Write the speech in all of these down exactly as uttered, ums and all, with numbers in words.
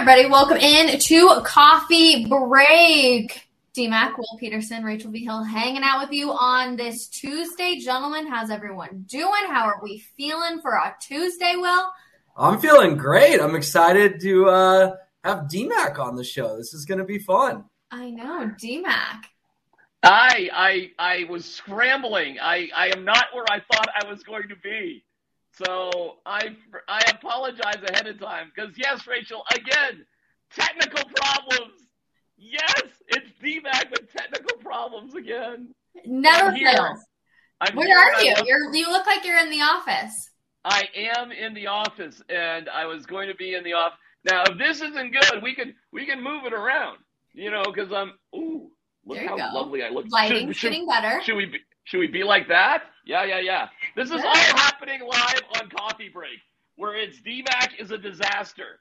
everybody. Welcome in to Coffee Break. DMac, Will Peterson, Rachel V. Hill hanging out with you on this Tuesday. Gentlemen, how's everyone doing? How are we feeling for our Tuesday, Will? I'm feeling great. I'm excited to uh, have DMac on the show. This is going to be fun. I know, DMac. I I I was scrambling. I, I am not where I thought I was going to be. So I, I apologize ahead of time because, yes, Rachel, again, technical problems. Yes, it's DMac with technical problems again. Never fails. Where are you? You're, you look like you're in the office. I am in the office, and I was going to be in the office. Now, if this isn't good, we can we can move it around, you know, because I'm, ooh, look how go. lovely I look. Lighting's should, getting should, better. Should we, be, should we be like that? Yeah, yeah, yeah. This is good. All happening live on Coffee Break, where it's DMac is a disaster.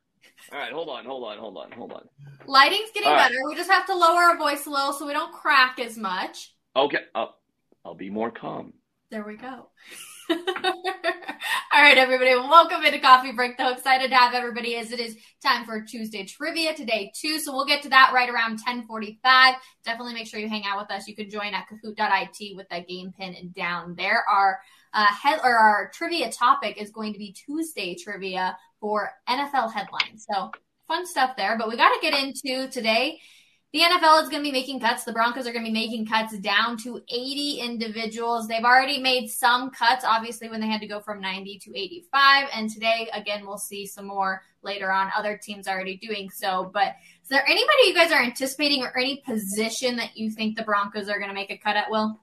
All right, hold on, hold on, hold on, hold on. Lighting's getting all better. Right. We just have to lower our voice a little so we don't crack as much. Okay, I'll, I'll be more calm. There we go. All right, everybody, welcome into Coffee Break. So excited to have everybody as it is time for Tuesday Trivia today, too. So we'll get to that right around ten forty-five. Definitely make sure you hang out with us. You can join at kahoot dot I T with that game pin down there. Our, uh, head, or our trivia topic is going to be Tuesday Trivia for N F L headlines. So fun stuff there. But we got to get into today. The N F L is going to be making cuts. The Broncos are going to be making cuts down to eighty individuals. They've already made some cuts, obviously, when they had to go from ninety to eighty-five. And today, again, we'll see some more later on. Other teams already doing so. But is there anybody you guys are anticipating or any position that you think the Broncos are going to make a cut at, Will?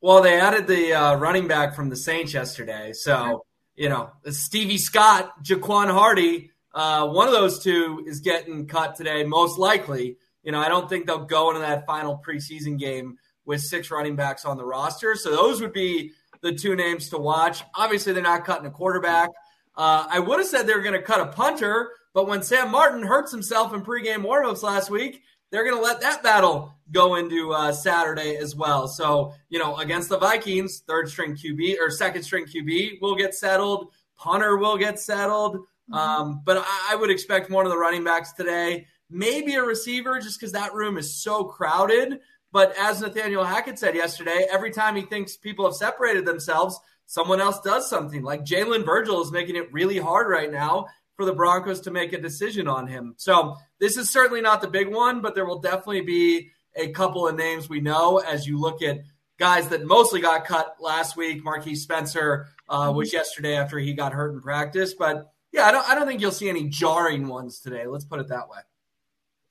Well, they added the uh, running back from the Saints yesterday. So, mm-hmm. you know, Stevie Scott, Jaquan Hardy, uh, one of those two is getting cut today, most likely. You know, I don't think they'll go into that final preseason game with six running backs on the roster. So those would be the two names to watch. Obviously, they're not cutting a quarterback. Uh, I would have said they were going to cut a punter, but when Sam Martin hurts himself in pregame warmups last week, they're going to let that battle go into uh, Saturday as well. So, you know, against the Vikings, third-string Q B or second-string Q B will get settled. Punter will get settled. Mm-hmm. Um, but I, I would expect one of the running backs today. Maybe a receiver just because that room is so crowded. But as Nathaniel Hackett said yesterday, every time he thinks people have separated themselves, someone else does something. Like Jalen Virgil is making it really hard right now for the Broncos to make a decision on him. So this is certainly not the big one, but there will definitely be a couple of names we know as you look at guys that mostly got cut last week. Marquise Spencer uh, was yesterday after he got hurt in practice. But, yeah, I don't, I don't think you'll see any jarring ones today. Let's put it that way.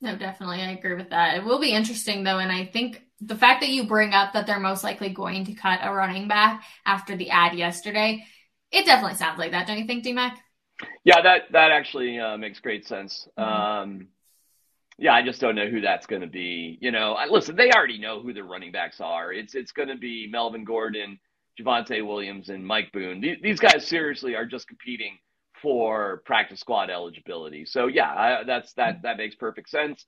No, definitely. I agree with that. It will be interesting, though, and I think the fact that you bring up that they're most likely going to cut a running back after the ad yesterday, it definitely sounds like that. Don't you think, DMac? Yeah, that, that actually uh, makes great sense. Mm-hmm. Um, yeah, I just don't know who that's going to be. You know, I, listen, they already know who their running backs are. It's it's going to be Melvin Gordon, Javonte Williams, and Mike Boone. These, these guys seriously are just competing for practice squad eligibility. So yeah, I, that's, that, that makes perfect sense.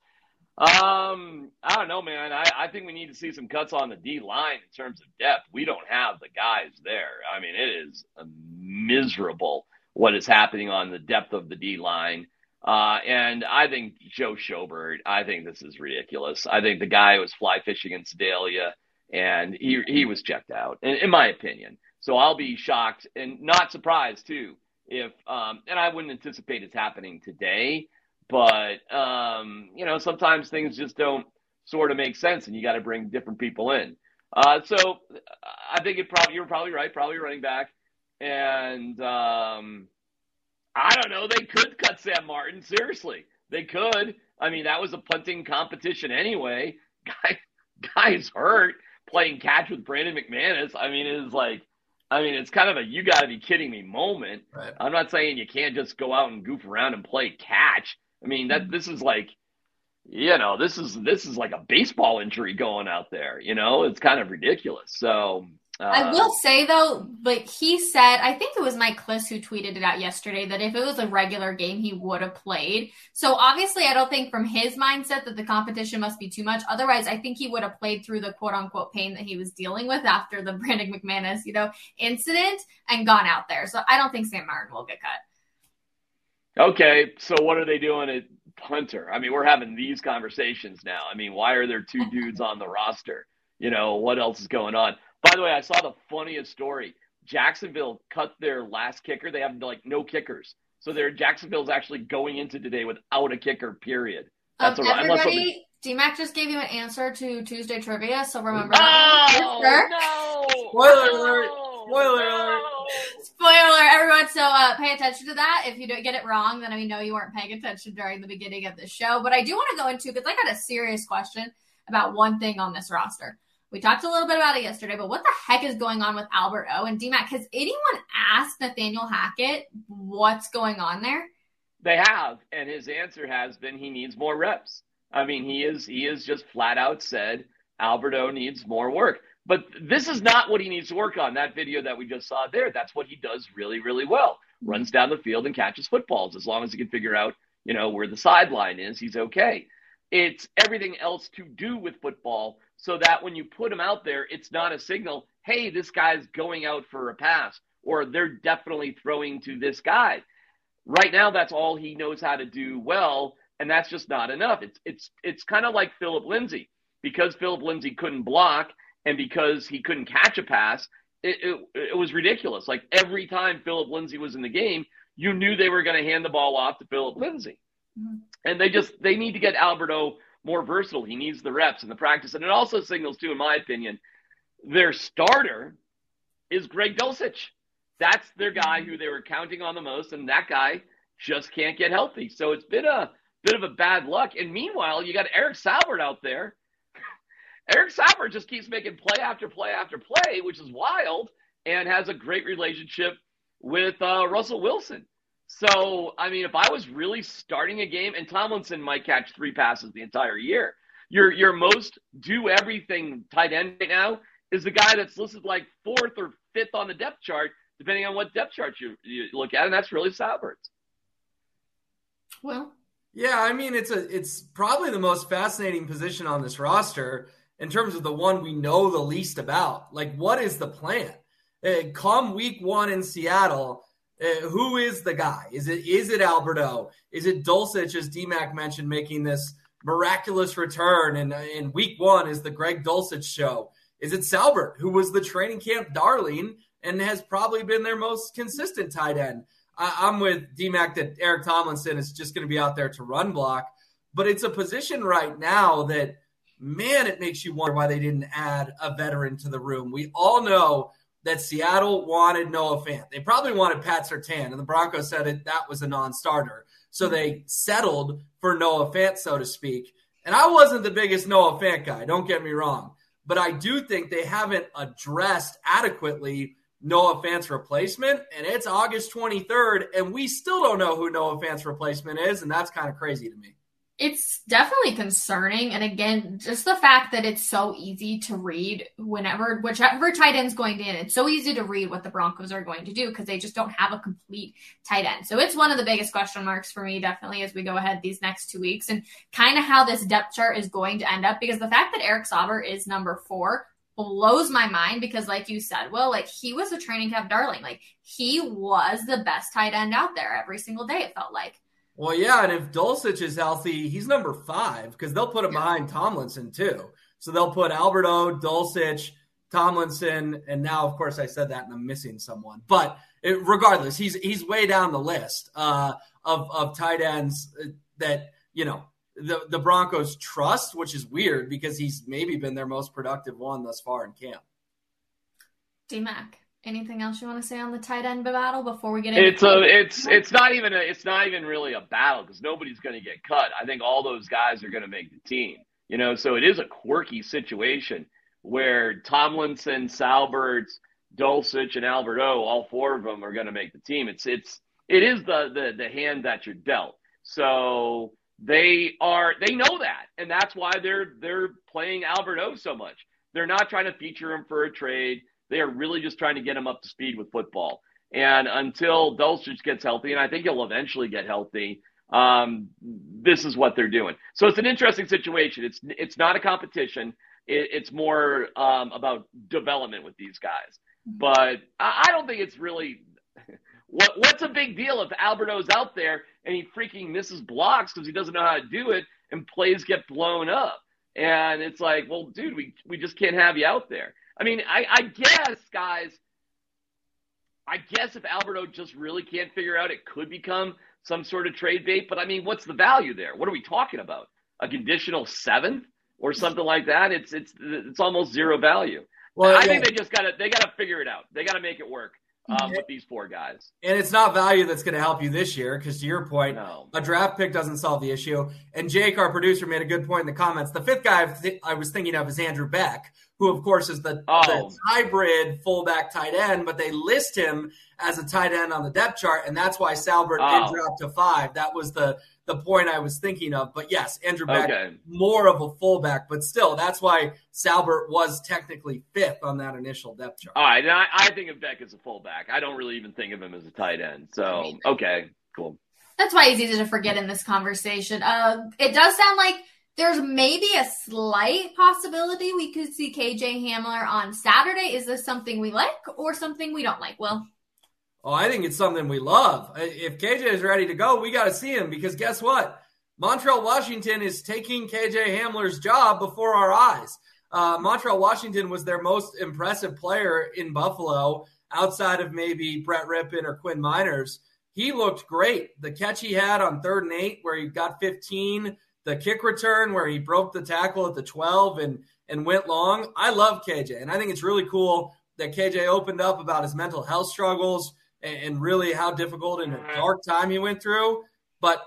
Um, I don't know, man. I, I think we need to see some cuts on the D line in terms of depth. We don't have the guys there. I mean, it is miserable what is happening on the depth of the D line. Uh, and I think Joe Shobert, I think this is ridiculous. I think the guy was fly fishing in Sedalia and he, he was checked out in, in my opinion. So I'll be shocked and not surprised too. If um, and I wouldn't anticipate it's happening today, but um, you know, sometimes things just don't sort of make sense, and you got to bring different people in. Uh, so I think it probably you're probably right, probably running back, and um, I don't know. They could cut Sam Martin. Seriously, they could. I mean, that was a punting competition anyway. Guy, guys hurt playing catch with Brandon McManus. I mean, it is like. I mean, it's kind of a you got to be kidding me moment. Right. I'm not saying you can't just go out and goof around and play catch. I mean, that this is like, you know, this is this is like a baseball injury going out there. You know, it's kind of ridiculous. So uh, I will say, though, but he said, I think it was Mike Kliss who tweeted it out yesterday that if it was a regular game, he would have played. So obviously, I don't think from his mindset that the competition must be too much. Otherwise, I think he would have played through the quote unquote pain that he was dealing with after the Brandon McManus, you know, incident and gone out there. So I don't think Sam Martin will get cut. Okay, so what are they doing at punter? I mean, we're having these conversations now. I mean, why are there two dudes on the roster? You know, what else is going on? By the way, I saw the funniest story. Jacksonville cut their last kicker. They have, like, no kickers. So they're, Jacksonville's actually going into today without a kicker, period. That's um, a, everybody, DMac just gave you an answer to Tuesday Trivia, so remember. Oh, no! Spoiler alert! Spoiler alert! Spoiler alert, everyone. So uh, pay attention to that. If you don't get it wrong, then I know you weren't paying attention during the beginning of the show. But I do want to go into, because I got a serious question about one thing on this roster. We talked a little bit about it yesterday, but what the heck is going on with Albert O and DMac? Has anyone asked Nathaniel Hackett what's going on there? They have, and his answer has been he needs more reps. I mean, he is he is just flat out said Albert O needs more work. But this is not what he needs to work on. That video that we just saw there, that's what he does really, really well. Runs down the field and catches footballs. As long as he can figure out, you know, where the sideline is, he's okay. It's everything else to do with football, so that when you put him out there, it's not a signal, hey, this guy's going out for a pass, or they're definitely throwing to this guy. Right now, that's all he knows how to do well, and that's just not enough. It's it's it's kind of like Philip Lindsay. Because Philip Lindsay couldn't block and because he couldn't catch a pass, it, it, it was ridiculous. Like, every time Philip Lindsay was in the game, you knew they were going to hand the ball off to Philip Lindsay. And they just they need to get Albert O more versatile. He needs the reps and the practice. And it also signals, too, in my opinion, their starter is Greg Dulcich. That's their guy who they were counting on the most, and that guy just can't get healthy. So it's been a bit of a bad luck. And meanwhile, you got Eric Saubert out there. Eric Saubert just keeps making play after play after play, which is wild, and has a great relationship with uh, Russell Wilson. So, I mean, if I was really starting a game, and Tomlinson might catch three passes the entire year, your your most do-everything tight end right now is the guy that's listed like fourth or fifth on the depth chart, depending on what depth chart you, you look at, and that's really Saubert. Well, yeah, I mean, it's a it's probably the most fascinating position on this roster in terms of the one we know the least about. Like, what is the plan? Uh, come week one in Seattle – Uh, who is the guy? Is it is it Albert O? Is it Dulcich, as DMac mentioned, making this miraculous return and in, in week one is the Greg Dulcich show? Is it Saubert, who was the training camp darling and has probably been their most consistent tight end? I, I'm with DMac that Eric Tomlinson is just going to be out there to run block, but it's a position right now that, man, it makes you wonder why they didn't add a veteran to the room. We all know that Seattle wanted Noah Fant. They probably wanted Pat Surtain, and the Broncos said it, that was a non-starter. So they settled for Noah Fant, so to speak. And I wasn't the biggest Noah Fant guy, don't get me wrong. But I do think they haven't addressed adequately Noah Fant's replacement, and it's August twenty-third, and we still don't know who Noah Fant's replacement is, and that's kind of crazy to me. It's definitely concerning. And again, just the fact that it's so easy to read whenever, whichever tight end's going in, it's so easy to read what the Broncos are going to do because they just don't have a complete tight end. So it's one of the biggest question marks for me, definitely, as we go ahead these next two weeks and kind of how this depth chart is going to end up, because the fact that Eric Saubert is number four blows my mind because, like you said, Will, like, he was a training camp darling. Like, he was the best tight end out there every single day, it felt like. Well, yeah, and if Dulcich is healthy, he's number five because they'll put him behind Tomlinson too. So they'll put Albert O, Dulcich, Tomlinson, and now, of course, I said that and I'm missing someone. But it, regardless, he's he's way down the list uh, of of tight ends that, you know, the the Broncos trust, which is weird because he's maybe been their most productive one thus far in camp. DMac, anything else you want to say on the tight end battle before we get into it? It's a, it's it's not even a, it's not even really a battle because nobody's going to get cut. I think all those guys are going to make the team. You know, so it is a quirky situation where Tomlinson, Saubert, Dulcich, and Albert O, all four of them are going to make the team. It's it's it is the the the hand that you're dealt. So they are they know that, and that's why they're they're playing Albert O so much. They're not trying to feature him for a trade. They are really just trying to get him up to speed with football. And until Dulcich gets healthy, and I think he'll eventually get healthy, um, this is what they're doing. So it's an interesting situation. It's it's not a competition. It, it's more um, about development with these guys. But I, I don't think it's really What, what's a big deal if Albert O's out there and he freaking misses blocks because he doesn't know how to do it and plays get blown up? And it's like, well, dude, we, we just can't have you out there. I mean, I, I guess, guys, I guess if Albert O just really can't figure out, it could become some sort of trade bait. But, I mean, what's the value there? What are we talking about? A conditional seventh or something like that? It's it's it's almost zero value. Well, I yeah. think they just got to they got to figure it out. They got to make it work um, yeah. with these four guys. And it's not value that's going to help you this year because, to your point, no. a draft pick doesn't solve the issue. And Jake, our producer, made a good point in the comments. The fifth guy I, th- I was thinking of is Andrew Beck, who, of course, is the, oh. the hybrid fullback tight end, but they list him as a tight end on the depth chart, and that's why Saubert oh. did drop to five. That was the the point I was thinking of. But, yes, Andrew Beck, okay. more of a fullback, but still, that's why Saubert was technically fifth on that initial depth chart. All right, I, I think of Beck as a fullback. I don't really even think of him as a tight end. So, okay, cool. That's why he's easy to forget in this conversation. Uh, it does sound like there's maybe a slight possibility we could see K J. Hamler on Saturday. Is this something we like or something we don't like, Will? Oh, I think it's something we love. If K J is ready to go, we got to see him because guess what? Montrell Washington is taking K J. Hamler's job before our eyes. Uh, Montrell Washington was their most impressive player in Buffalo outside of maybe Brett Rippon or Quinn Miners. He looked great. The catch he had on third and eight where he got fifteen, the kick return where he broke the tackle at the twelve and, and went long. I love K J, and I think it's really cool that K J opened up about his mental health struggles and, and really how difficult and a dark time he went through. But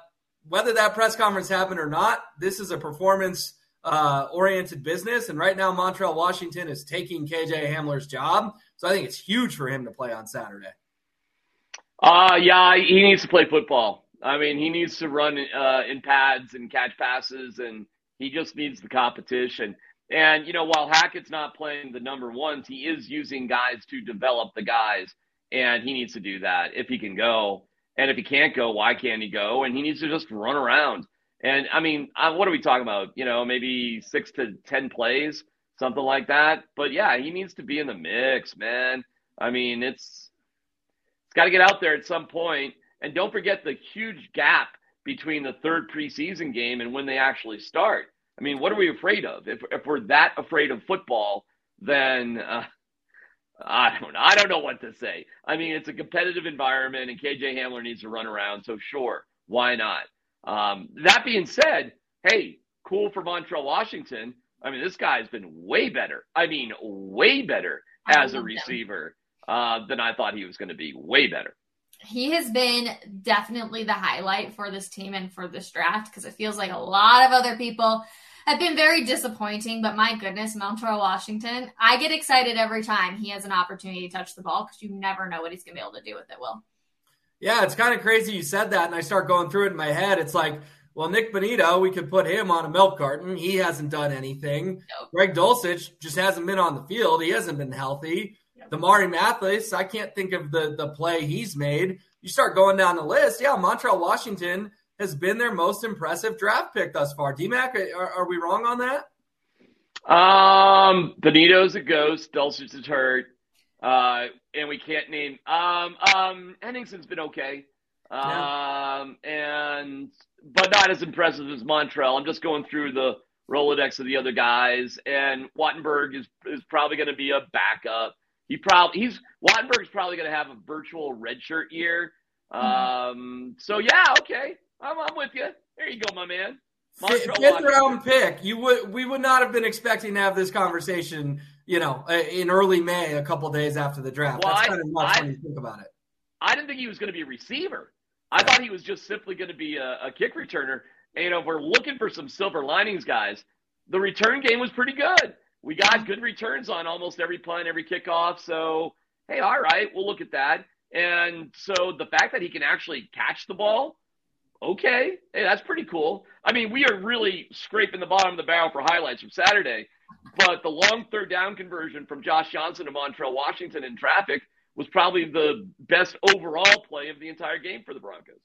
whether that press conference happened or not, this is a performance-oriented uh, business, and right now Montrell Washington is taking K J. Hamler's job, so I think it's huge for him to play on Saturday. Uh, yeah, he needs to play football. I mean, he needs to run uh, in pads and catch passes, and he just needs the competition. And, you know, while Hackett's not playing the number ones, he is using guys to develop the guys, and he needs to do that if he can go. And if he can't go, why can't he go? And he needs to just run around. And, I mean, I, what are we talking about? You know, maybe six to ten plays, something like that. But, yeah, he needs to be in the mix, man. I mean, it's, it's got to get out there at some point. And don't forget the huge gap between the third preseason game and when they actually start. I mean, what are we afraid of? If if we're that afraid of football, then uh, I don't know. I don't know what to say. I mean, it's a competitive environment, and K J. Hamler needs to run around. So sure, why not? Um, that being said, hey, cool for Montrell Washington. I mean, this guy's been way better. I mean, way better as a receiver uh, than I thought he was going to be. Way better. He has been definitely the highlight for this team and for this draft because it feels like a lot of other people have been very disappointing. But my goodness, Montrell Washington, I get excited every time he has an opportunity to touch the ball because you never know what he's going to be able to do with it, Will. Yeah, it's kind of crazy you said that, and I start going through it in my head. It's like, well, Nick Bonito, we could put him on a milk carton. He hasn't done anything. Nope. Greg Dulcich just hasn't been on the field. He hasn't been healthy. Damari Mathis, I can't think of the, the play he's made. You start going down the list. Yeah, Montrell Washington has been their most impressive draft pick thus far. DMac, are, are we wrong on that? Um, Benito's a ghost. Dulcich is hurt. Uh, and we can't name um, – um, Henningson's been okay. Um, yeah. and But not as impressive as Montrell. I'm just going through the Rolodex of the other guys. And Wattenberg is, is probably going to be a backup. He probably he's Wattenberg's probably going to have a virtual redshirt year. Um, mm-hmm. So yeah, okay, I'm, I'm with you. There you go, my man. Montrell Fifth round pick. You would we would not have been expecting to have this conversation, you know, in early May, a couple days after the draft. Well, That's I, kind of nuts I, when you think about it. I didn't think he was going to be a receiver. I yeah. thought he was just simply going to be a, a kick returner. And, you know, if we're looking for some silver linings, guys, the return game was pretty good. We got good returns on almost every punt, every kickoff. So, hey, all right, we'll look at that. And so the fact that he can actually catch the ball, okay, hey, that's pretty cool. I mean, we are really scraping the bottom of the barrel for highlights from Saturday. But the long third down conversion from Josh Johnson to Montrell Washington in traffic was probably the best overall play of the entire game for the Broncos.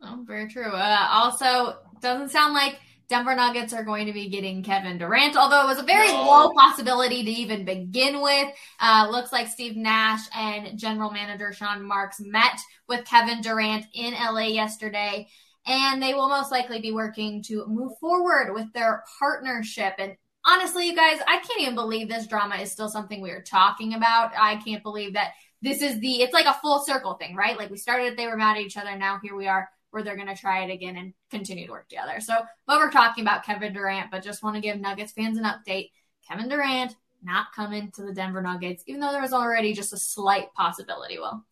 Oh, very true. Uh, also, doesn't sound like Denver Nuggets are going to be getting Kevin Durant, although it was a very no. low possibility to even begin with. Uh, looks like Steve Nash and general manager Sean Marks met with Kevin Durant in L A yesterday, and they will most likely be working to move forward with their partnership. And honestly, you guys, I can't even believe this drama is still something we are talking about. I can't believe that this is the, it's like a full circle thing, right? Like we started, they were mad at each other. Now here we are where they're going to try it again and continue to work together. So but we're talking about Kevin Durant, but just want to give Nuggets fans an update. Kevin Durant not coming to the Denver Nuggets, even though there was already just a slight possibility, Will.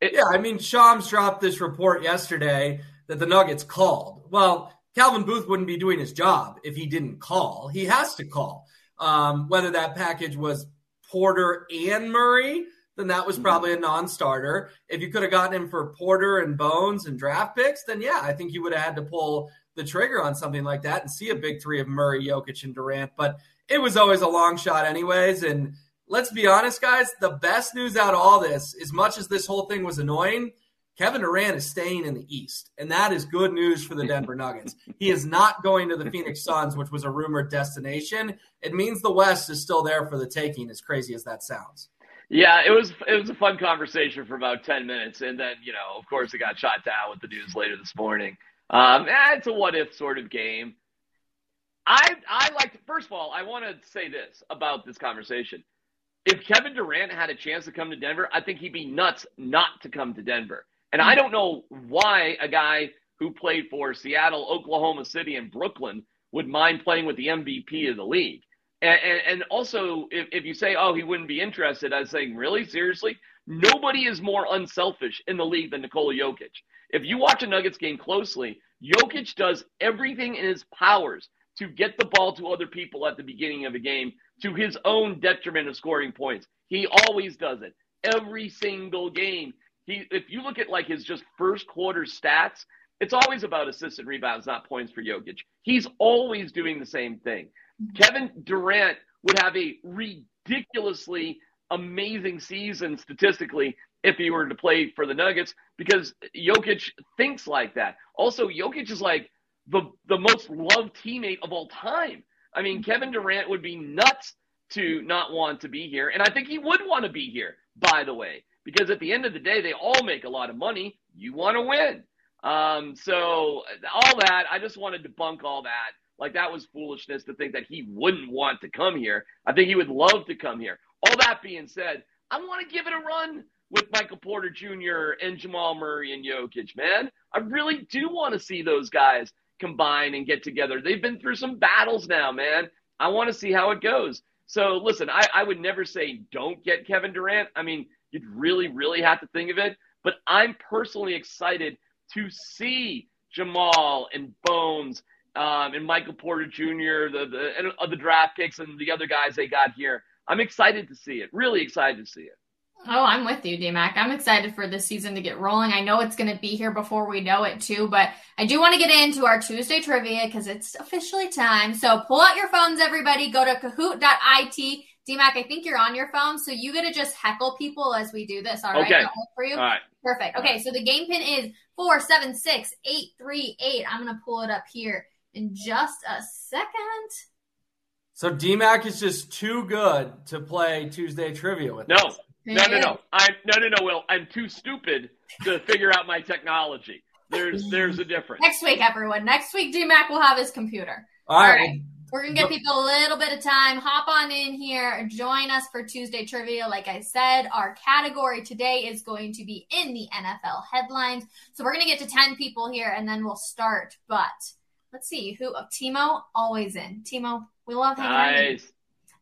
It, yeah, I mean, Shams dropped this report yesterday that the Nuggets called. Well, Calvin Booth wouldn't be doing his job if he didn't call. He has to call. Um, whether that package was Porter and Murray, then that was probably a non-starter. If you could have gotten him for Porter and Bones and draft picks, then yeah, I think you would have had to pull the trigger on something like that and see a big three of Murray, Jokic, and Durant. But it was always a long shot anyways. And let's be honest, guys, the best news out of all this, as much as this whole thing was annoying, Kevin Durant is staying in the East, and that is good news for the Denver Nuggets. He is not going to the Phoenix Suns, which was a rumored destination. It means the West is still there for the taking, as crazy as that sounds. Yeah, it was it was a fun conversation for about ten minutes, and then, you know, of course it got shot down with the news later this morning. Um, eh, it's a what-if sort of game. I I like to, first of all, I want to say this about this conversation. If Kevin Durant had a chance to come to Denver, I think he'd be nuts not to come to Denver. And I don't know why a guy who played for Seattle, Oklahoma City, and Brooklyn would mind playing with the M V P of the league. And, and, and also, if, if you say, oh, he wouldn't be interested, I was saying, really? Seriously? Nobody is more unselfish in the league than Nikola Jokic. If you watch a Nuggets game closely, Jokic does everything in his powers to get the ball to other people at the beginning of a game to his own detriment of scoring points. He always does it. Every single game. He, if you look at like his just first quarter stats, it's always about assists and rebounds, not points for Jokic. He's always doing the same thing. Kevin Durant would have a ridiculously amazing season statistically if he were to play for the Nuggets because Jokic thinks like that. Also, Jokic is like the, the most loved teammate of all time. I mean, Kevin Durant would be nuts to not want to be here, and I think he would want to be here, by the way. Because at the end of the day, they all make a lot of money. You want to win. Um, so all that, I just want to debunk all that. Like, that was foolishness to think that he wouldn't want to come here. I think he would love to come here. All that being said, I want to give it a run with Michael Porter Junior and Jamal Murray and Jokic, man. I really do want to see those guys combine and get together. They've been through some battles now, man. I want to see how it goes. So, listen, I, I would never say don't get Kevin Durant. I mean, you'd really, really have to think of it. But I'm personally excited to see Jamal and Bones um, and Michael Porter Junior, the the, and, uh, the draft picks and the other guys they got here. I'm excited to see it. Really excited to see it. Oh, I'm with you, DMac. I'm excited for this season to get rolling. I know it's going to be here before we know it, too. But I do want to get into our Tuesday trivia because it's officially time. So pull out your phones, everybody. Go to kahoot dot I T. DMac, I think you're on your phone, so you get to just heckle people as we do this, all right? Okay. For you? All right. Perfect. Okay, right. So the game pin is four seven six eight three eight. I'm going to pull it up here in just a second. So DMac is just too good to play Tuesday Trivia with no. us. No, no, no. I'm, no, no, no, Will. I'm too stupid to figure out my technology. There's there's a difference. Next week, everyone. Next week, DMac will have his computer. All, all right. right. We're going to give people a little bit of time. Hop on in here. Join us for Tuesday Trivia. Like I said, our category today is going to be in the N F L headlines. So we're going to get to ten people here, and then we'll start. But let's see. who. Oh, Timo, always in. Timo, we love hanging nice.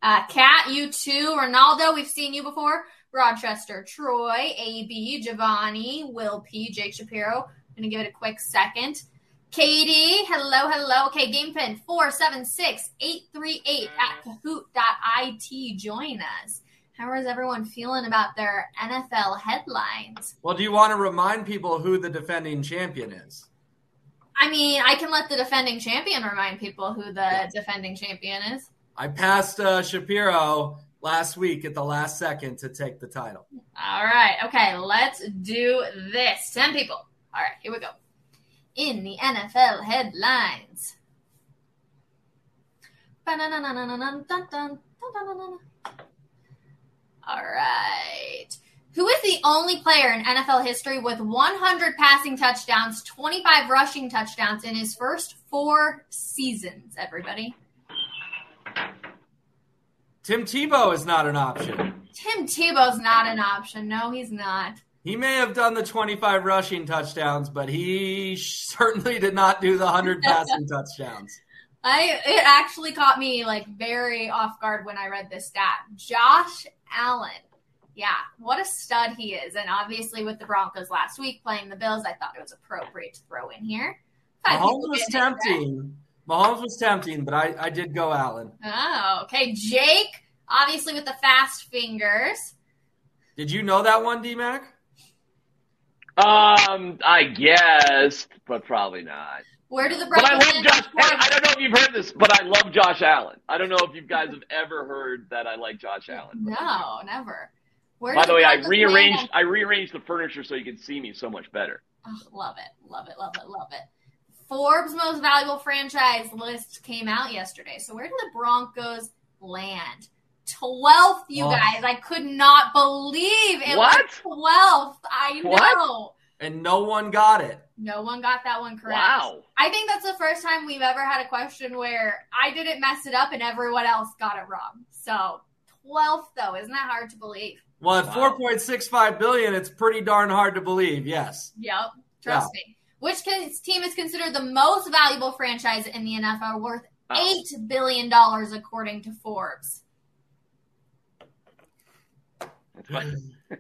out. Uh, Kat, you too. Ronaldo, we've seen you before. Rochester, Troy, A B, Giovanni, Will P, Jake Shapiro. I'm going to give it a quick second. Katie, hello, hello. Okay, game pin four seven six eight three eight at kahoot dot I T. Join us. How is everyone feeling about their N F L headlines? Well, do you want to remind people who the defending champion is? I mean, I can let the defending champion remind people who the yeah. defending champion is. I passed uh, Shapiro last week at the last second to take the title. All right. Okay, let's do this. ten people. All right, here we go. In the N F L headlines. All right. Who is the only player in N F L history with one hundred passing touchdowns, twenty-five rushing touchdowns in his first four seasons, everybody? Tim Tebow is not an option. Tim Tebow's not an option. No, he's not. He may have done the twenty-five rushing touchdowns, but he certainly did not do the one hundred passing touchdowns. I it actually caught me like very off guard when I read this stat. Josh Allen. Yeah, what a stud he is. And obviously with the Broncos last week playing the Bills, I thought it was appropriate to throw in here. Mahomes was tempting. Mahomes was tempting, but I, I did go Allen. Oh, okay. Jake, obviously with the fast fingers. Did you know that one, DMac? Um, I guess, but probably not. Where do the Broncos? But I love Josh. I don't know if you've heard this, but I love Josh Allen. I don't know if you guys have ever heard that I like Josh Allen. No, never. Where By the way, I rearranged. Land? I rearranged the furniture so you could see me so much better. Oh, love it, love it, love it, love it. Forbes' most valuable franchise list came out yesterday. So where do the Broncos land? twelfth, you oh. guys. I could not believe it what? was twelfth. I what? know. And no one got it. No one got that one correct. Wow. I think that's the first time we've ever had a question where I didn't mess it up and everyone else got it wrong. So twelfth, though, isn't that hard to believe? Well, at wow. four point six five billion dollars, it's pretty darn hard to believe, yes. Yep, trust yeah. me. Which team is considered the most valuable franchise in the N F L, worth oh. eight billion dollars, according to Forbes?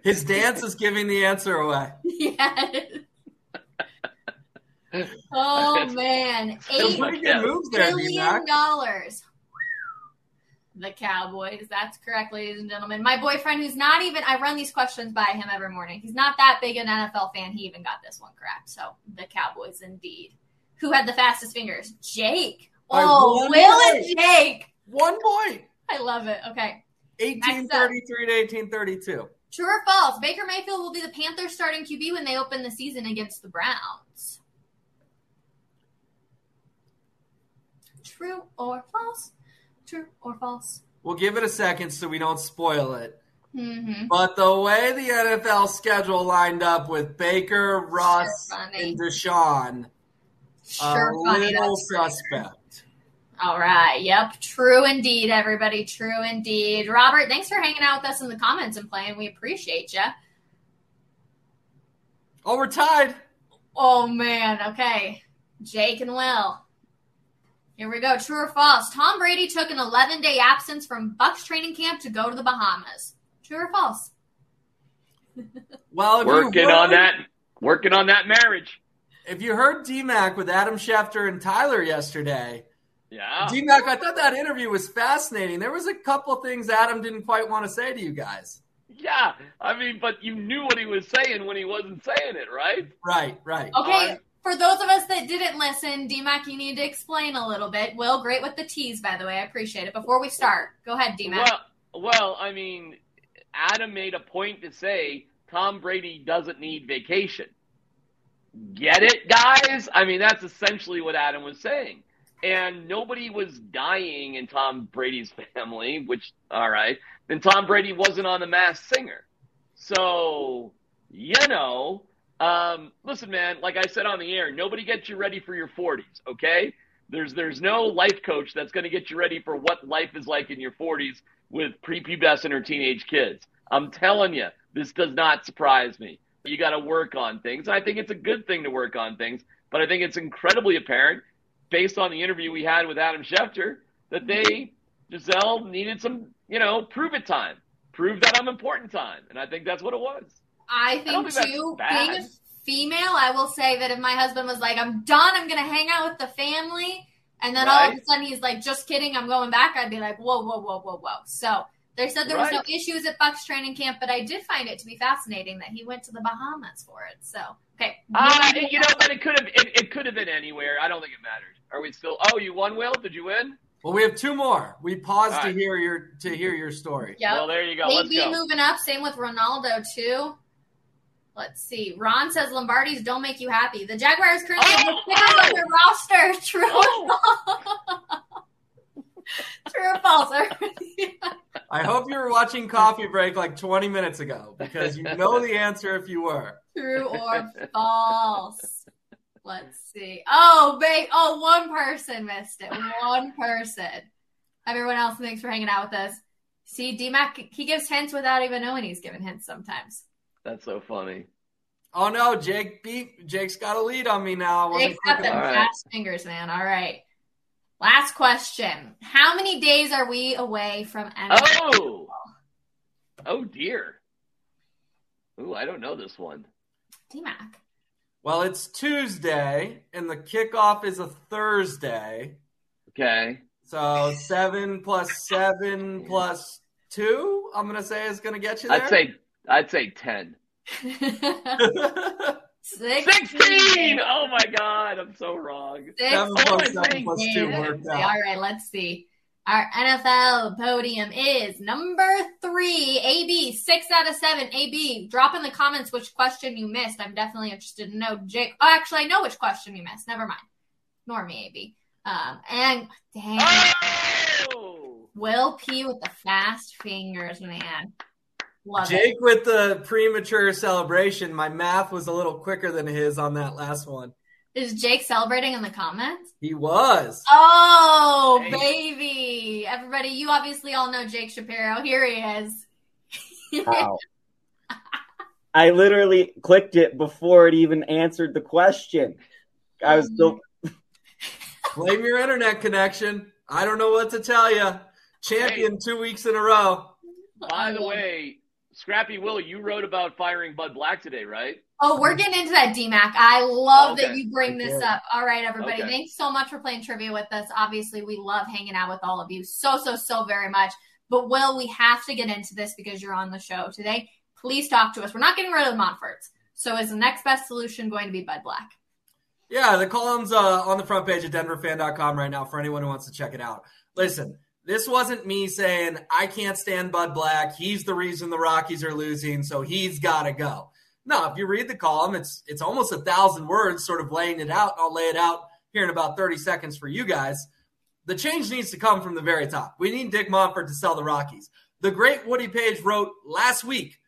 His dance is giving the answer away. Yes. Oh, man. eight billion dollars. The Cowboys. That's correct, ladies and gentlemen. My boyfriend, who's not even – I run these questions by him every morning. He's not that big an N F L fan. He even got this one correct. So, the Cowboys indeed. Who had the fastest fingers? Jake. Oh, Will and Jake. One point. I love it. Okay. eighteen thirty-three to eighteen thirty-two. True or false? Baker Mayfield will be the Panthers' starting Q B when they open the season against the Browns. True or false? True or false? We'll give it a second so we don't spoil it. Mm-hmm. But the way the N F L schedule lined up with Baker, Russ, sure and Deshaun, sure a funny. little That's suspect. Great. All right. Yep. True indeed, everybody. True indeed. Robert, thanks for hanging out with us in the comments and playing. We appreciate you. Oh, we're tied. Oh, man. Okay. Jake and Will. Here we go. True or false? Tom Brady took an eleven-day absence from Bucks training camp to go to the Bahamas. True or false? Well, if working heard, on that, working on that marriage. If you heard DMac with Adam Schefter and Tyler yesterday. Yeah. DMac, I thought that interview was fascinating. There was a couple things Adam didn't quite want to say to you guys. Yeah. I mean, but you knew what he was saying when he wasn't saying it, right? Right, right. Okay. Um, For those of us that didn't listen, DMac, you need to explain a little bit. Will, great with the tease, by the way. I appreciate it. Before we start, go ahead, DMac. Well, well, I mean, Adam made a point to say Tom Brady doesn't need vacation. Get it, guys? I mean, that's essentially what Adam was saying. And nobody was dying in Tom Brady's family, which, all right. Then Tom Brady wasn't on The Masked Singer. So, you know... Um, listen, man, like I said on the air, nobody gets you ready for your forties, okay? There's there's no life coach that's going to get you ready for what life is like in your forties with prepubescent or teenage kids. I'm telling you, this does not surprise me. You got to work on things. And I think it's a good thing to work on things, but I think it's incredibly apparent, based on the interview we had with Adam Schefter, that they, Giselle, needed some, you know, prove it time. Prove that I'm important time. And I think that's what it was. I think, I too, being a female, I will say that if my husband was like, I'm done, I'm going to hang out with the family, and then right. all of a sudden he's like, just kidding, I'm going back, I'd be like, whoa, whoa, whoa, whoa, whoa. So they said there right. was no issues at Bucks training camp, but I did find it to be fascinating that he went to the Bahamas for it. So, okay. No uh, you know, but it could have it, it could have been anywhere. I don't think it mattered. Are we still – oh, you won, Will? Did you win? Well, we have two more. We paused right. to hear your to hear your story. Yep. Well, there you go. Let's go. Moving up. Same with Ronaldo, too. Let's see. Ron says Lombardi's don't make you happy. The Jaguars currently oh, have the pickers oh. on their roster. True. Oh. True or false? I hope you were watching Coffee Break like twenty minutes ago, because you know the answer if you were. True or false? Let's see. Oh, babe. Oh, one person missed it. One person. Everyone else, thanks for hanging out with us. See, DMac, he gives hints without even knowing he's giving hints sometimes. That's so funny. Oh, no, Jake beat. Jake's got a lead on me now. Jake's got them fast fingers, man. All right. Last question. How many days are we away from N F L? Oh, oh dear. Ooh, I don't know this one. DMac. Well, it's Tuesday, and the kickoff is a Thursday. Okay. So seven plus seven plus two, I'm gonna say, is gonna get you there. I'd say I'd say ten. sixteen. Oh my God, I'm so wrong. Six. Seven plus seven plus two worked out. All right, let's see. Our N F L podium is number three. A B, six out of seven. A B, drop in the comments which question you missed. I'm definitely interested to know. Jake, oh, actually, I know which question you missed. Never mind. Ignore me, A B. Um, and dang, oh! Will P with the fast fingers, man. Love Jake it. With the premature celebration. My math was a little quicker than his on that last one. Is Jake celebrating in the comments? He was. Oh, dang. Baby. Everybody, you obviously all know Jake Shapiro. Here he is. Wow. I literally clicked it before it even answered the question. I was still... Blame your internet connection. I don't know what to tell you. Champion hey, two weeks in a row. By the way, Scrappy Will, you wrote about firing Bud Black today, right? Oh, we're getting into that, DMac. I love okay. that you bring this up. All right, everybody. Okay. Thanks so much for playing trivia with us. Obviously, we love hanging out with all of you so, so, so very much. But, Will, we have to get into this because you're on the show today. Please talk to us. We're not getting rid of the Montforts. So is the next best solution going to be Bud Black? Yeah, the column's uh, on the front page at Denver Fan dot com right now for anyone who wants to check it out. Listen, this wasn't me saying, I can't stand Bud Black. He's the reason the Rockies are losing, so he's got to go. No, if you read the column, it's it's almost a thousand words sort of laying it out. I'll lay it out here in about thirty seconds for you guys. The change needs to come from the very top. We need Dick Monfort to sell the Rockies. The great Woody Page wrote last week,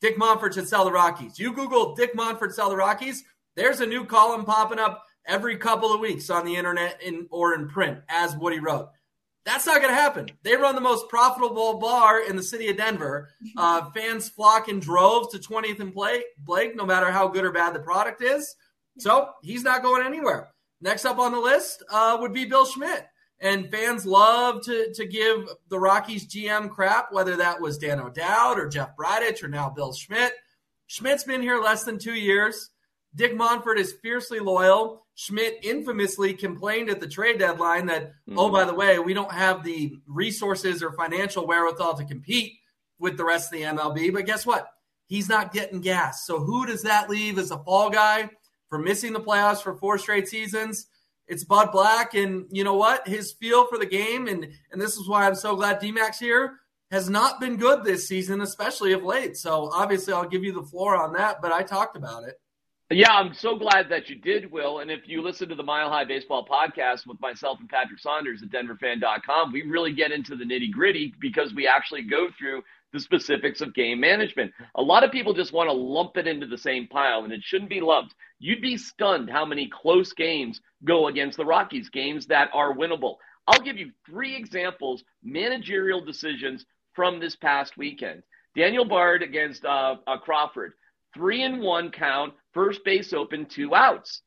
Dick Monfort should sell the Rockies. You Google Dick Monfort sell the Rockies, there's a new column popping up every couple of weeks on the internet in, or in print, as Woody wrote. That's not going to happen. They run the most profitable bar in the city of Denver. Uh, fans flock in droves to twentieth and Blake, no matter how good or bad the product is. So he's not going anywhere. Next up on the list uh, would be Bill Schmidt. And fans love to, to give the Rockies G M crap, whether that was Dan O'Dowd or Jeff Bridich or now Bill Schmidt. Schmidt's been here less than two years. Dick Monfort is fiercely loyal. Schmidt infamously complained at the trade deadline that, mm-hmm. oh, by the way, we don't have the resources or financial wherewithal to compete with the rest of the M L B. But guess what? He's not getting gas. So who does that leave as a fall guy for missing the playoffs for four straight seasons? It's Bud Black. And you know what? His feel for the game, and, and this is why I'm so glad DMac's here, has not been good this season, especially of late. So obviously I'll give you the floor on that, but I talked about it. Yeah, I'm so glad that you did, Will. And if you listen to the Mile High Baseball podcast with myself and Patrick Saunders at Denver Fan dot com, we really get into the nitty-gritty because we actually go through the specifics of game management. A lot of people just want to lump it into the same pile, and it shouldn't be lumped. You'd be stunned how many close games go against the Rockies, games that are winnable. I'll give you three examples, managerial decisions from this past weekend. Daniel Bard against uh, uh, Crawford. Three and one count, first base open, two outs.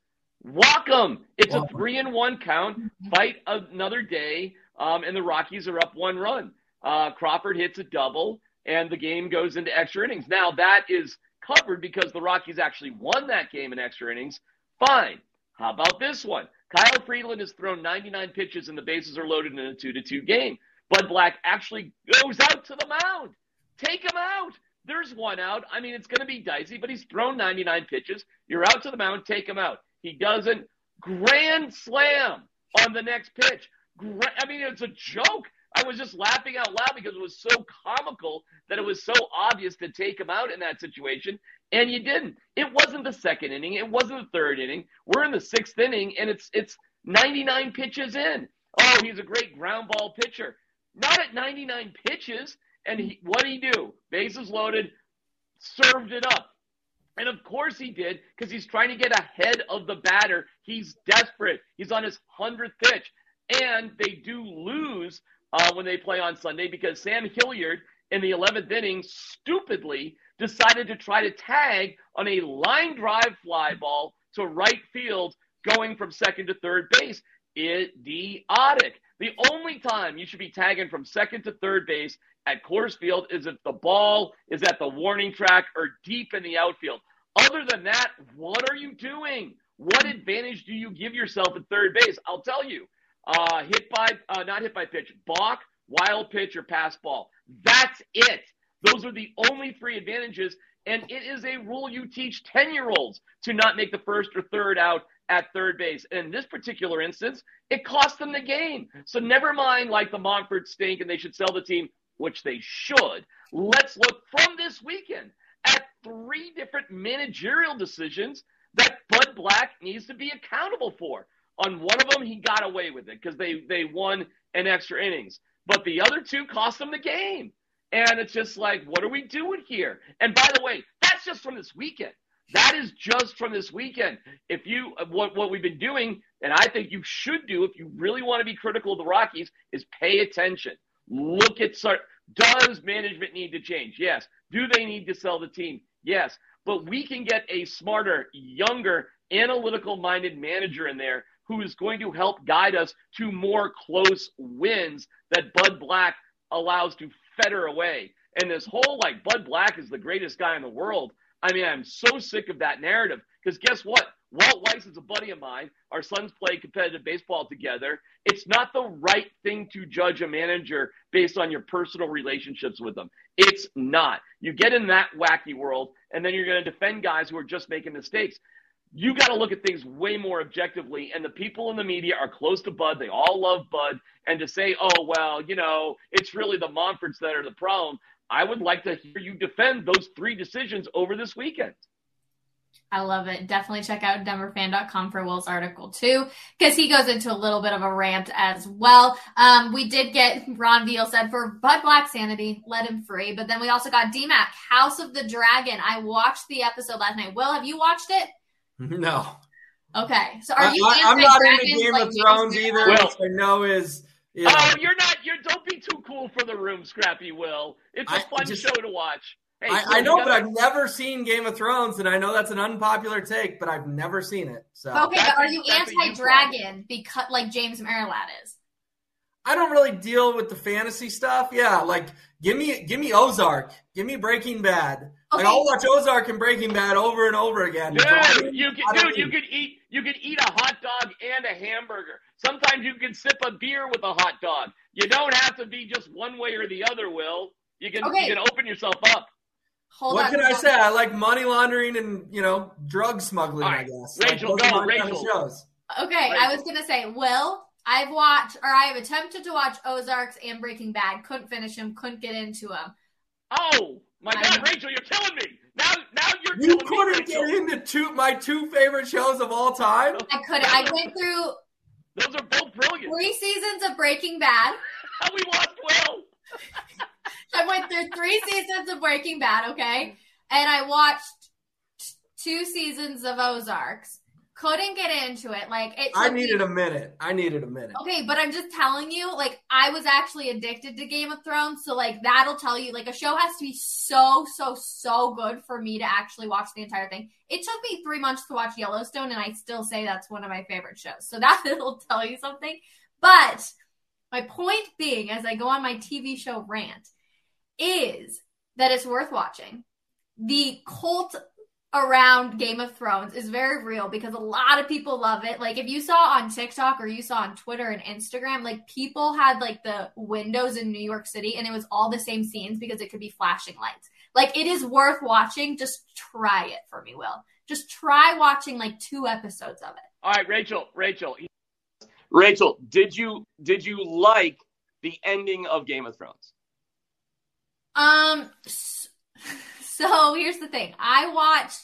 Walk 'em. It's a three and one count. Fight another day, um, and the Rockies are up one run. Uh, Crawford hits a double, and the game goes into extra innings. Now that is covered because the Rockies actually won that game in extra innings. Fine. How about this one? Kyle Freeland has thrown ninety-nine pitches, and the bases are loaded in a two to two game. Bud Black actually goes out to the mound. Take him out. There's one out. I mean, it's going to be dicey, but he's thrown ninety-nine pitches. You're out to the mound. Take him out. He doesn't. Grand slam on the next pitch. Gra- I mean, it's a joke. I was just laughing out loud because it was so comical that it was so obvious to take him out in that situation, and you didn't. It wasn't the second inning. It wasn't the third inning. We're in the sixth inning, and it's it's ninety-nine pitches in. Oh, he's a great ground ball pitcher. Not at ninety-nine pitches. And he, what did he do? Bases loaded, served it up. And of course he did, because he's trying to get ahead of the batter. He's desperate. He's on his hundredth pitch. And they do lose uh, when they play on Sunday, because Sam Hilliard in the eleventh inning stupidly decided to try to tag on a line drive fly ball to right field going from second to third base. Idiotic. The only time you should be tagging from second to third base at Coors Field is if the ball is at the warning track or deep in the outfield. Other than that, what are you doing? What advantage do you give yourself at third base? I'll tell you, uh, hit by, uh, not hit by pitch, balk, wild pitch, or pass ball. That's it. Those are the only three advantages, and it is a rule you teach ten-year-olds to not make the first or third out at third base. And in this particular instance, it cost them the game. So never mind like the Monfort stink and they should sell the team, which they should. Let's look from this weekend at three different managerial decisions that Bud Black needs to be accountable for. On one of them, he got away with it because they, they won an extra innings. But the other two cost them the game. And it's just like, what are we doing here? And by the way, that's just from this weekend. That is just from this weekend. If you what what we've been doing, and I think you should do if you really want to be critical of the Rockies, is pay attention. Look at – does management need to change? Yes. Do they need to sell the team? Yes. But we can get a smarter, younger, analytical-minded manager in there who is going to help guide us to more close wins that Bud Black allows to fetter away. And this whole, like, Bud Black is the greatest guy in the world – I mean, I'm so sick of that narrative, because guess what? Walt Weiss is a buddy of mine. Our sons play competitive baseball together. It's not the right thing to judge a manager based on your personal relationships with them. It's not. You get in that wacky world, and then you're going to defend guys who are just making mistakes. You got to look at things way more objectively, and the people in the media are close to Bud. They all love Bud. And to say, oh, well, you know, it's really the Monforts that are the problem. I would like to hear you defend those three decisions over this weekend. I love it. Definitely check out Denver Fan dot com for Will's article too, because he goes into a little bit of a rant as well. Um, we did get, Ron Veal said, for Bud Black sanity, let him free. But then we also got DMac, House of the Dragon. I watched the episode last night. Will, have you watched it? No. Okay. So are I, you I, I'm not into Game like of Thrones either. Will. Which I know is... Yeah. Oh, you're not. You're don't be too cool for the room, Scrappy Will. It's a I, fun just, show to watch. Hey, I, I know, but I've never seen Game of Thrones, and I know that's an unpopular take, but I've never seen it. So okay, that's but are you anti-dragon because like James Merrillat is? I don't really deal with the fantasy stuff. Yeah, like give me give me Ozark, give me Breaking Bad. Okay. Like, I'll watch Ozark and Breaking Bad over and over again. Dude, so you could, dude, you could eat you could eat a hot dog and a hamburger. Sometimes you can sip a beer with a hot dog. You don't have to be just one way or the other, Will. You can okay. you can open yourself up. Hold what on, can I say? I like money laundering and, you know, drug smuggling, right. I guess. Rachel, like, no, Rachel. Shows. Okay, Rachel. I was going to say, Will, I've watched, or I've attempted to watch Ozarks and Breaking Bad. Couldn't finish them, couldn't get into them. Oh, my I God, know. Rachel, you're killing me. Now, now you're you killing me, You couldn't get into two my two favorite shows of all time? I couldn't. I went through... Those are both brilliant. Three seasons of Breaking Bad. We lost Will. I went through three seasons of Breaking Bad, okay? And I watched two seasons of Ozarks. Couldn't get into it. Like it I needed me- a minute. I needed a minute. Okay, but I'm just telling you, like, I was actually addicted to Game of Thrones, so, like, that'll tell you. Like, a show has to be so, so, so good for me to actually watch the entire thing. It took me three months to watch Yellowstone, and I still say that's one of my favorite shows. So that'll tell you something. But my point being, as I go on my T V show rant, is that it's worth watching. The cult around Game of Thrones is very real because a lot of people love it. Like, if you saw on TikTok or you saw on Twitter and Instagram, like, people had, like, the windows in New York City, and it was all the same scenes because it could be flashing lights. Like, it is worth watching. Just try it for me, Will. Just try watching, like, two episodes of it. All right, Rachel, Rachel. Rachel, did you did you like the ending of Game of Thrones? Um, so- So here's the thing. I watched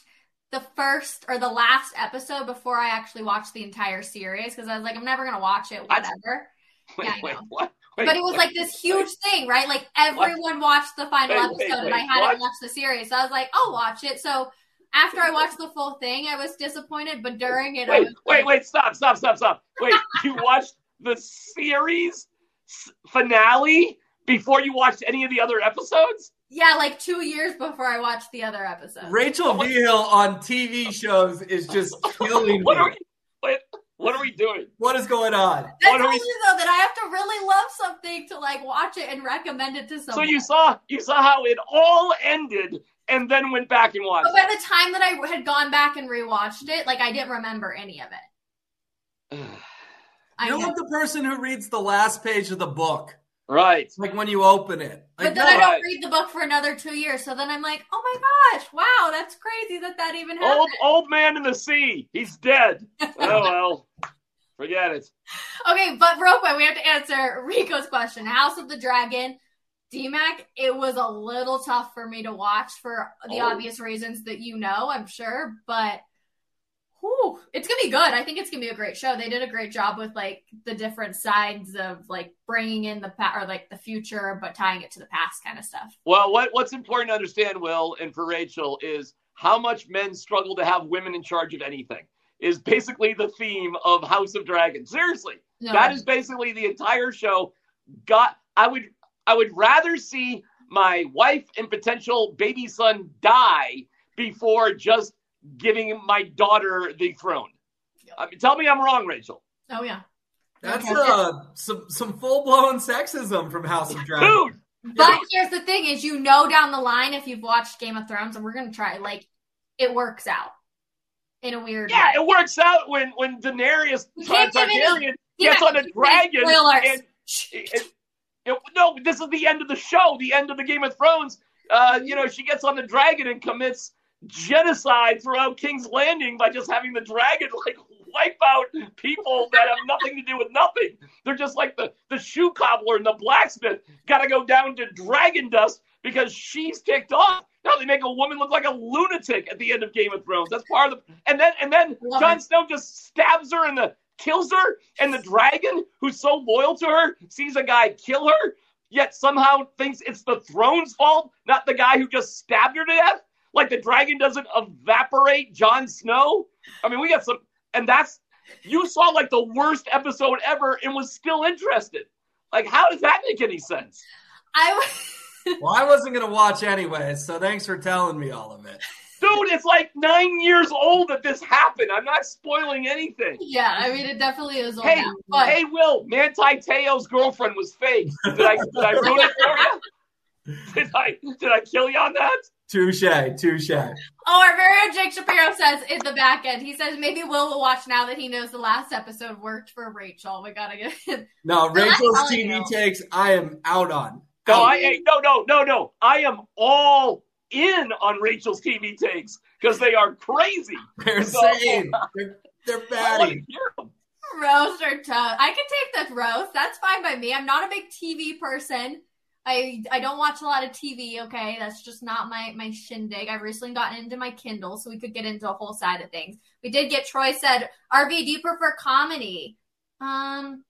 the first or the last episode before I actually watched the entire series because I was like, I'm never going to watch it, whatever. Wait, yeah, wait, what? Wait, but it was wait, like this huge wait, thing, right? Like everyone what? watched the final wait, episode, wait, wait, and I hadn't what? watched the series. So I was like, I'll watch it. So after I watched the full thing, I was disappointed, but during it, wait, I was wait, wait, stop, stop, stop, stop. Wait, you watched the series finale before you watched any of the other episodes? Yeah, like two years before I watched the other episode. Rachel oh, Vigil on T V shows is just killing what me. Are we, what, what are we doing? What is going on? That tells we, you, though, that I have to really love something to, like, watch it and recommend it to someone. So you saw, you saw how it all ended and then went back and watched it. But by the time that I had gone back and rewatched it, like, I didn't remember any of it. I know what the person who reads the last page of the book. Right. It's like when you open it. Like, but then no, I don't right. read the book for another two years. So then I'm like, oh my gosh, wow, that's crazy that that even happened. Old, old man in the sea. He's dead. Oh, well, forget it. Okay, but real quick, we have to answer Rico's question. House of the Dragon, DMac, it was a little tough for me to watch for the oh. obvious reasons that you know, I'm sure. But whew, it's going to be good. I think it's going to be a great show. They did a great job with, like, the different sides of, like, bringing in the past, or, like, the future, but tying it to the past kind of stuff. Well, what what's important to understand, Will, and for Rachel, is how much men struggle to have women in charge of anything is basically the theme of House of Dragon. Seriously, no. that is basically the entire show. God, I would, I would rather see my wife and potential baby son die before just giving my daughter the throne. I mean, tell me I'm wrong, Rachel. Oh, yeah. That's uh, some, some full-blown sexism from House of Dragon. Dude! Yeah. But here's the thing is, you know, down the line, if you've watched Game of Thrones, and we're going to try, like, it works out in a weird yeah, way. Yeah, it works out when, when Daenerys Targaryen any, gets on a dragon. And, and, and, and, no, this is the end of the show, the end of the Game of Thrones. Uh, you know, she gets on the dragon and commits genocide throughout King's Landing by just having the dragon, like, wipe out people that have nothing to do with nothing. They're just like the, the shoe cobbler and the blacksmith gotta go down to dragon dust because she's ticked off. Now they make a woman look like a lunatic at the end of Game of Thrones. That's part of the and then and then Jon Snow just stabs her and the kills her, and the dragon, who's so loyal to her, sees a guy kill her, yet somehow thinks it's the throne's fault, not the guy who just stabbed her to death. Like, the dragon doesn't evaporate Jon Snow. I mean, we got some, and that's, you saw, like, the worst episode ever and was still interested. Like, how does that make any sense? I w- Well, I wasn't going to watch anyway, so thanks for telling me all of it. Dude, it's like nine years old that this happened. I'm not spoiling anything. Yeah, I mean, it definitely is old. Hey, now, but- hey, Will, Manti Te'o's girlfriend was fake. Did I, did I ruin it for you? Did I, did I kill you on that? Touche, touche. Oh, our very own Jake Shapiro says in the back end, he says maybe Will will watch now that he knows the last episode worked for Rachel. We gotta get it. No, Rachel's T V takes I am out on. No, I, I no, no, no, no. I am all in on Rachel's T V takes because they are crazy. They're insane. So, they're they're batty. Roast or toast. I can take the roast. That's fine by me. I'm not a big T V person. I, I don't watch a lot of T V, okay? That's just not my, my shindig. I've recently gotten into my Kindle, so we could get into a whole side of things. We did get Troy said, R V, do you prefer comedy? Um,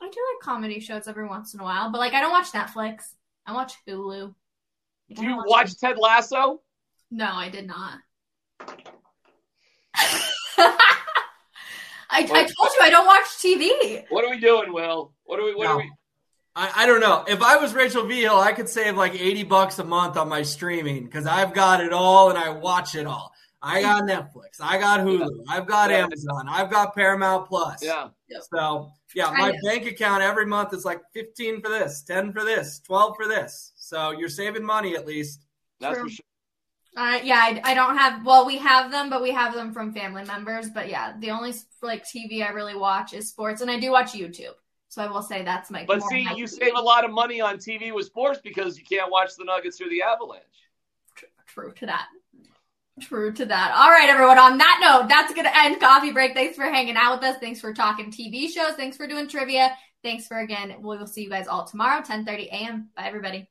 I do like comedy shows every once in a while, but, like, I don't watch Netflix. I watch Hulu. I do you watch, watch Ted Lasso? No, I did not. I, what, I told you I don't watch T V. What are we doing, Will? What are we? What no. are we? I, I don't know. If I was Rachel Vigil, I could save like eighty bucks a month on my streaming because I've got it all and I watch it all. I got Netflix. I got Hulu. I've got yeah. Amazon. I've got Paramount Plus. Yeah. So, yeah, my bank account every month is like fifteen for this, ten for this, twelve for this. So you're saving money at least. That's for sure. Uh, yeah, I, I don't have – well, we have them, but we have them from family members. But, yeah, the only like T V I really watch is sports, and I do watch YouTube. So I will say that's my. But see, you save a lot of money on T V with sports because you can't watch the Nuggets or the Avalanche. True to that. True to that. All right, everyone. On that note, that's going to end Coffee Break. Thanks for hanging out with us. Thanks for talking T V shows. Thanks for doing trivia. Thanks for again. We will see you guys all tomorrow, ten thirty a.m. Bye, everybody.